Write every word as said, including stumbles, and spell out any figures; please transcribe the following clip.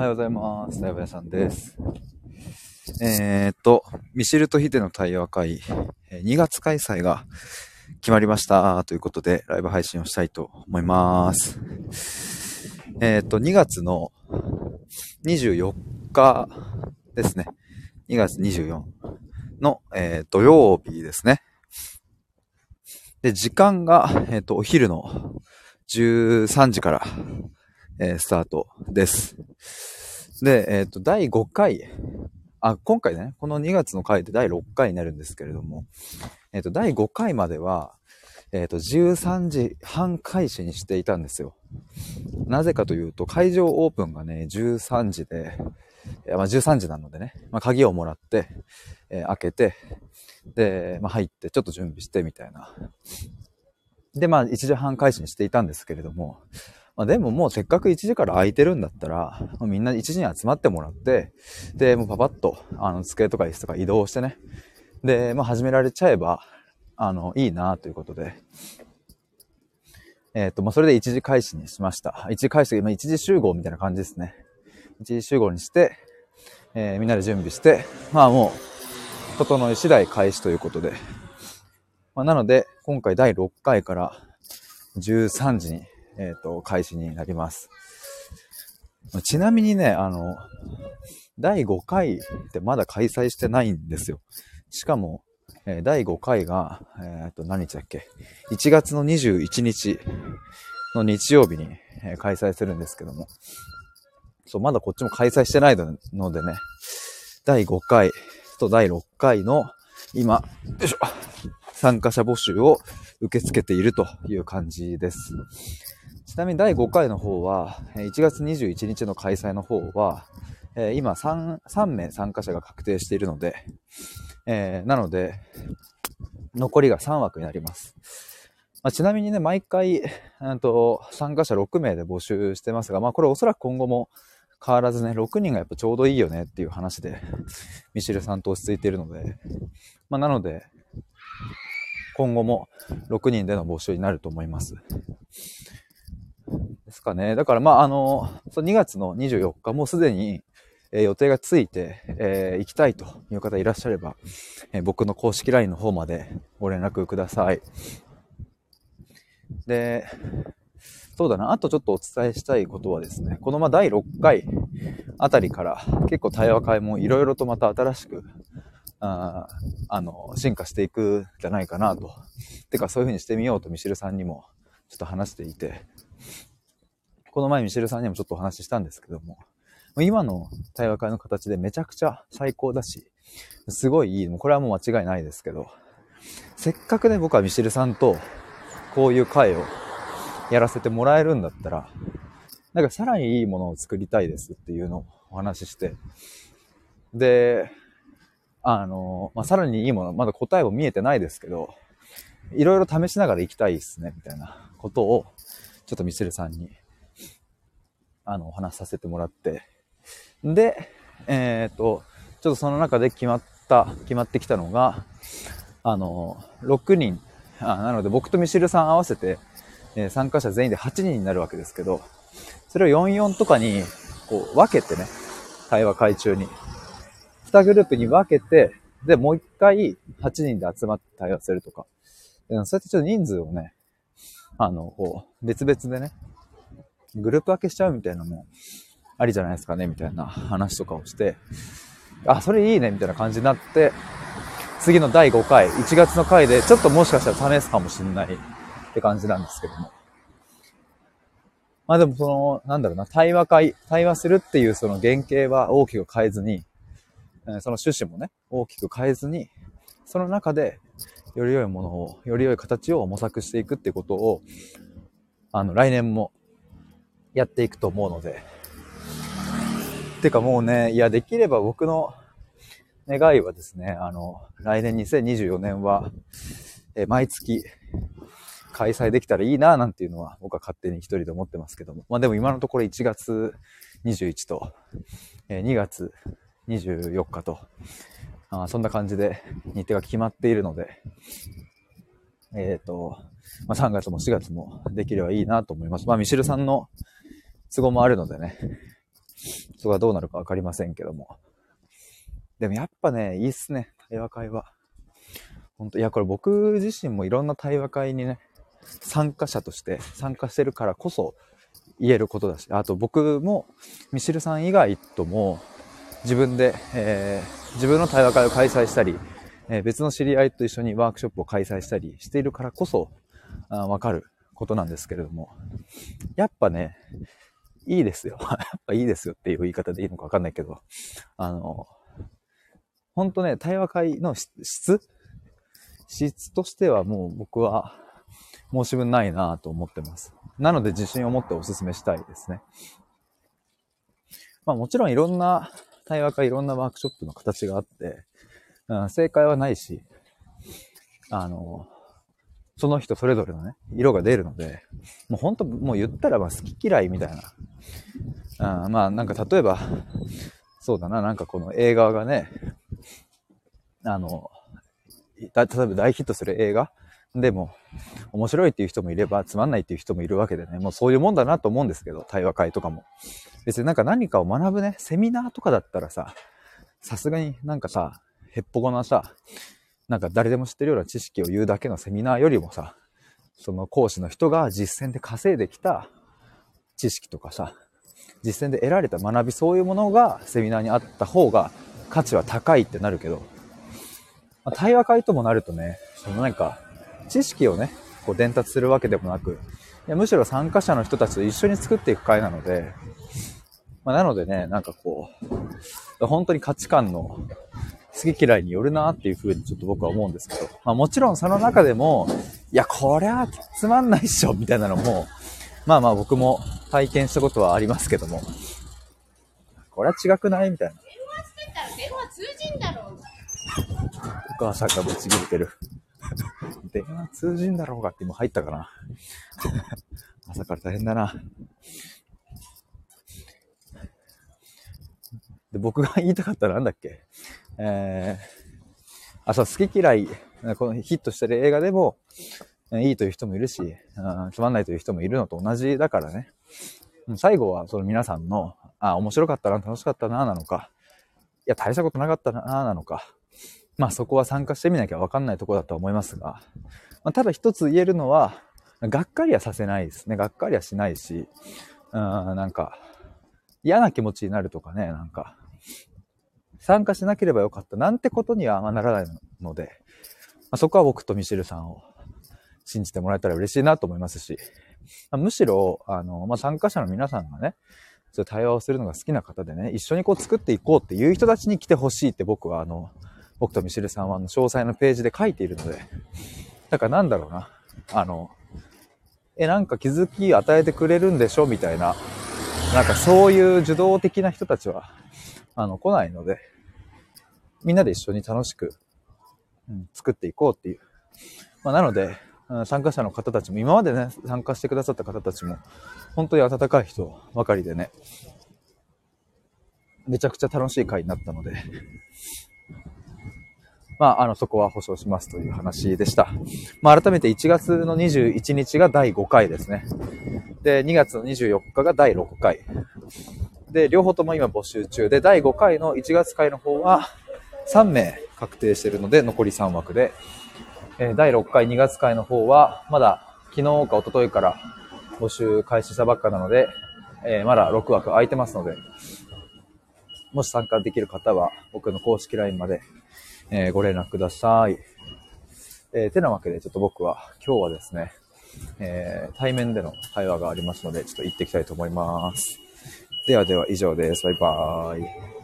はようございます。大部屋さんです。えー、っと、ミシルとヒデの対話会、にがつ開催が決まりましたということで、ライブ配信をしたいと思います。えー、っと、にがつのにじゅうよっかですね。にがつにじゅうよっかの、えー、土曜日ですね。で、時間が、えー、っと、お昼のじゅうさんじから、えー、スタートです。で、えっと、だいごかい、あ、今回ね、このにがつの回でだいろっかいになるんですけれども、えっと、だいごかいまでは、えっと、じゅうさんじはん開始にしていたんですよ。なぜかというと、会場オープンがね、じゅうさんじで、まあ、じゅうさんじなのでね、まあ、鍵をもらって、えー、開けて、で、まあ、入って、ちょっと準備してみたいな。で、まあ、いちじはん開始にしていたんですけれども、まあ、でももうせっかくいちじから空いてるんだったら、みんないちじに集まってもらって、で、もうパパッと、あの、机とか椅子とか移動してね。で、まあ始められちゃえば、あの、いいなということで。えっと、まあそれでいちじ開始にしました。いちじ開始、今いちじ集合みたいな感じですね。いちじ集合にして、えー、みんなで準備して、まあもう、整い次第開始ということで。まあなので、今回だいろっかいからじゅうさんじに、えっと、開始になります。ちなみにね、あの、だいごかいってまだ開催してないんですよ。しかも、えー、だいごかいが、えっと、何日だっけ？ いち 月のにじゅういちにちの日曜日に、えー、開催するんですけども。そう、まだこっちも開催してないのでね、だいごかいとだいろっかいの、今、よいしょ、参加者募集を受け付けているという感じです。ちなみにだいごかいの方は、いちがつにじゅういちにちの開催の方は、今 3, 3名参加者が確定しているので、えー、なので、残りがさんわくになります。まあ、ちなみにね、毎回、と参加者ろくめいで募集してますが、まあ、これおそらく今後も変わらずね、ろくにんがやっぱちょうどいいよねっていう話で、ミシルさんと落ち着いているので、まあ、なので、今後もろくにんでの募集になると思います。ですかね。だから、まあ、あの、にがつのにじゅうよっか、もうすでに、えー、予定がついて、えー、行きたいという方いらっしゃれば、えー、僕の公式 ライン の方までご連絡ください。で、そうだな、あとちょっとお伝えしたいことはですね、このまあだいろっかいあたりから結構対話会もいろいろとまた新しく、あ, あの、進化していくんじゃないかなと。てか、そういう風にしてみようとミシルさんにもちょっと話していて、この前ミシルさんにもちょっとお話ししたんですけども、今の対話会の形でめちゃくちゃ最高だし、すごいいい、これはもう間違いないですけど、せっかくね、僕はミシルさんとこういう会をやらせてもらえるんだったら、なんかさらにいいものを作りたいですっていうのをお話しして、で、あの、まあ、さらにいいもの、まだ答えも見えてないですけど、いろいろ試しながら行きたいですね、みたいなことを、ちょっとミシルさんに、あの、お話しさせてもらって。で、えっと、ちょっとその中で決まった、決まってきたのが、あの、ろくにん、あ、なので僕とミシルさん合わせて、えー、参加者全員ではちにんになるわけですけど、それをよんたいよんとかに、こう、分けてね、対話会中に。にグループに分けて、で、もう一回はちにんで集まって対話するとか。そうやってちょっと人数をね、あの、こう、別々でね、グループ分けしちゃうみたいなのもありじゃないですかね、みたいな話とかをして、あ、それいいね、みたいな感じになって、次のだいごかい、いちがつの回でちょっともしかしたら試すかもしれないって感じなんですけども。まあでもその、なんだろうな、対話会、対話するっていうその原型は大きく変えずに、その趣旨もね、大きく変えずに、その中でより良いものを、より良い形を模索していくってことを、あの、来年もやっていくと思うので。てかもうね、いや、できれば僕の願いはですね、あの、来年にせんにじゅうよねんは、え毎月開催できたらいいな、なんていうのは僕は勝手に一人で思ってますけども。まあでも今のところいちがつにじゅういちにちと、えにがつ、にじゅうよっかと、あ、そんな感じで日程が決まっているので、えっと、まあ、さんがつもしがつもできればいいなと思います。まあ、ミシルさんの都合もあるのでね、そこはどうなるかわかりませんけども。でもやっぱね、いいっすね、対話会は。ほんと、いや、これ僕自身もいろんな対話会にね、参加者として参加してるからこそ言えることだし、あと僕もミシルさん以外とも自分で、えー、自分の対話会を開催したり、えー、別の知り合いと一緒にワークショップを開催したりしているからこそあ分かることなんですけれども、やっぱね、いいですよ。やっぱいいですよっていう言い方でいいのか分かんないけど、あの本当ね、対話会の質質としてはもう僕は申し分ないなぁと思ってます。なので自信を持ってお勧めしたいですね。まあもちろんいろんな対話会、いろんなワークショップの形があって、うん、正解はないし、あの、その人それぞれのね、色が出るので、もう本当、もう言ったらまあ好き嫌いみたいな。うん、まあなんか例えば、そうだな、なんかこの映画がね、あの、例えば大ヒットする映画でも面白いっていう人もいればつまんないっていう人もいるわけでね、もうそういうもんだなと思うんですけど、対話会とかも別になんか何かを学ぶね、セミナーとかだったらさ、さすがになんかさ、へっぽこなさ、なんか誰でも知ってるような知識を言うだけのセミナーよりもさ、その講師の人が実践で稼いできた知識とかさ、実践で得られた学び、そういうものがセミナーにあった方が価値は高いってなるけど、まあ、対話会ともなるとね、そのなんか知識をね、こう伝達するわけでもなく、いやむしろ参加者の人たちと一緒に作っていく会なので、まあ、なのでね、なんかこう、本当に価値観の好き嫌いによるなっていうふうにちょっと僕は思うんですけど、まあ、もちろんその中でも、いや、こりゃつまんないっしょみたいなのも、まあまあ僕も体験したことはありますけども、これは違くないみたいな。電話してたら電話通じんだろう。お母さんがぶち切れてる。電話通じんだろうがって今入ったかな。朝から大変だな。で、僕が言いたかったらなんだっけ、えー、あ、そう、好き嫌い、このヒットしてる映画でもいいという人もいるし、うん、つまんないという人もいるのと同じだからね。最後はその皆さんの、あ、面白かったな、楽しかったななのか、いや大したことなかったななのか、まあそこは参加してみなきゃ分かんないところだとは思いますが、まあ、ただ一つ言えるのは、がっかりはさせないですね。がっかりはしないし、うん、なんか嫌な気持ちになるとかね、なんか参加しなければよかったなんてことにはならないので、まあ、そこは僕とミシェルさんを信じてもらえたら嬉しいなと思いますし、まあ、むしろあの、まあ、参加者の皆さんがね、そういう対話をするのが好きな方でね、一緒にこう作っていこうっていう人たちに来てほしいって僕はあの、僕とミシルさんは詳細のページで書いているので、だからなんだろうな、あの、え、なんか気づき与えてくれるんでしょみたいな、なんかそういう受動的な人たちは、あの、来ないので、みんなで一緒に楽しく、うん、作っていこうっていう。まあ、なので、参加者の方たちも、今までね、参加してくださった方たちも、本当に温かい人ばかりでね、めちゃくちゃ楽しい会になったので、まあ、あの、そこは保証しますという話でした。まあ、改めていちがつのにじゅういちにちがだいごかいですね。で、にがつのにじゅうよっかがだいろっかい。で、両方とも今募集中で、だいごかいのいちがつかいの方はさんめい確定しているので、残りさんわくで、えー、だいろっかいにがつかいの方は、まだ昨日か一昨日から募集開始したばっかなので、えー、まだろくわく空いてますので、もし参加できる方は、僕の公式 ライン まで、えー、ご連絡ください。えー、てなわけで、ちょっと僕は今日はですね、えー、対面での会話がありますので、ちょっと行ってきたいと思います。ではでは以上です。バイバーイ。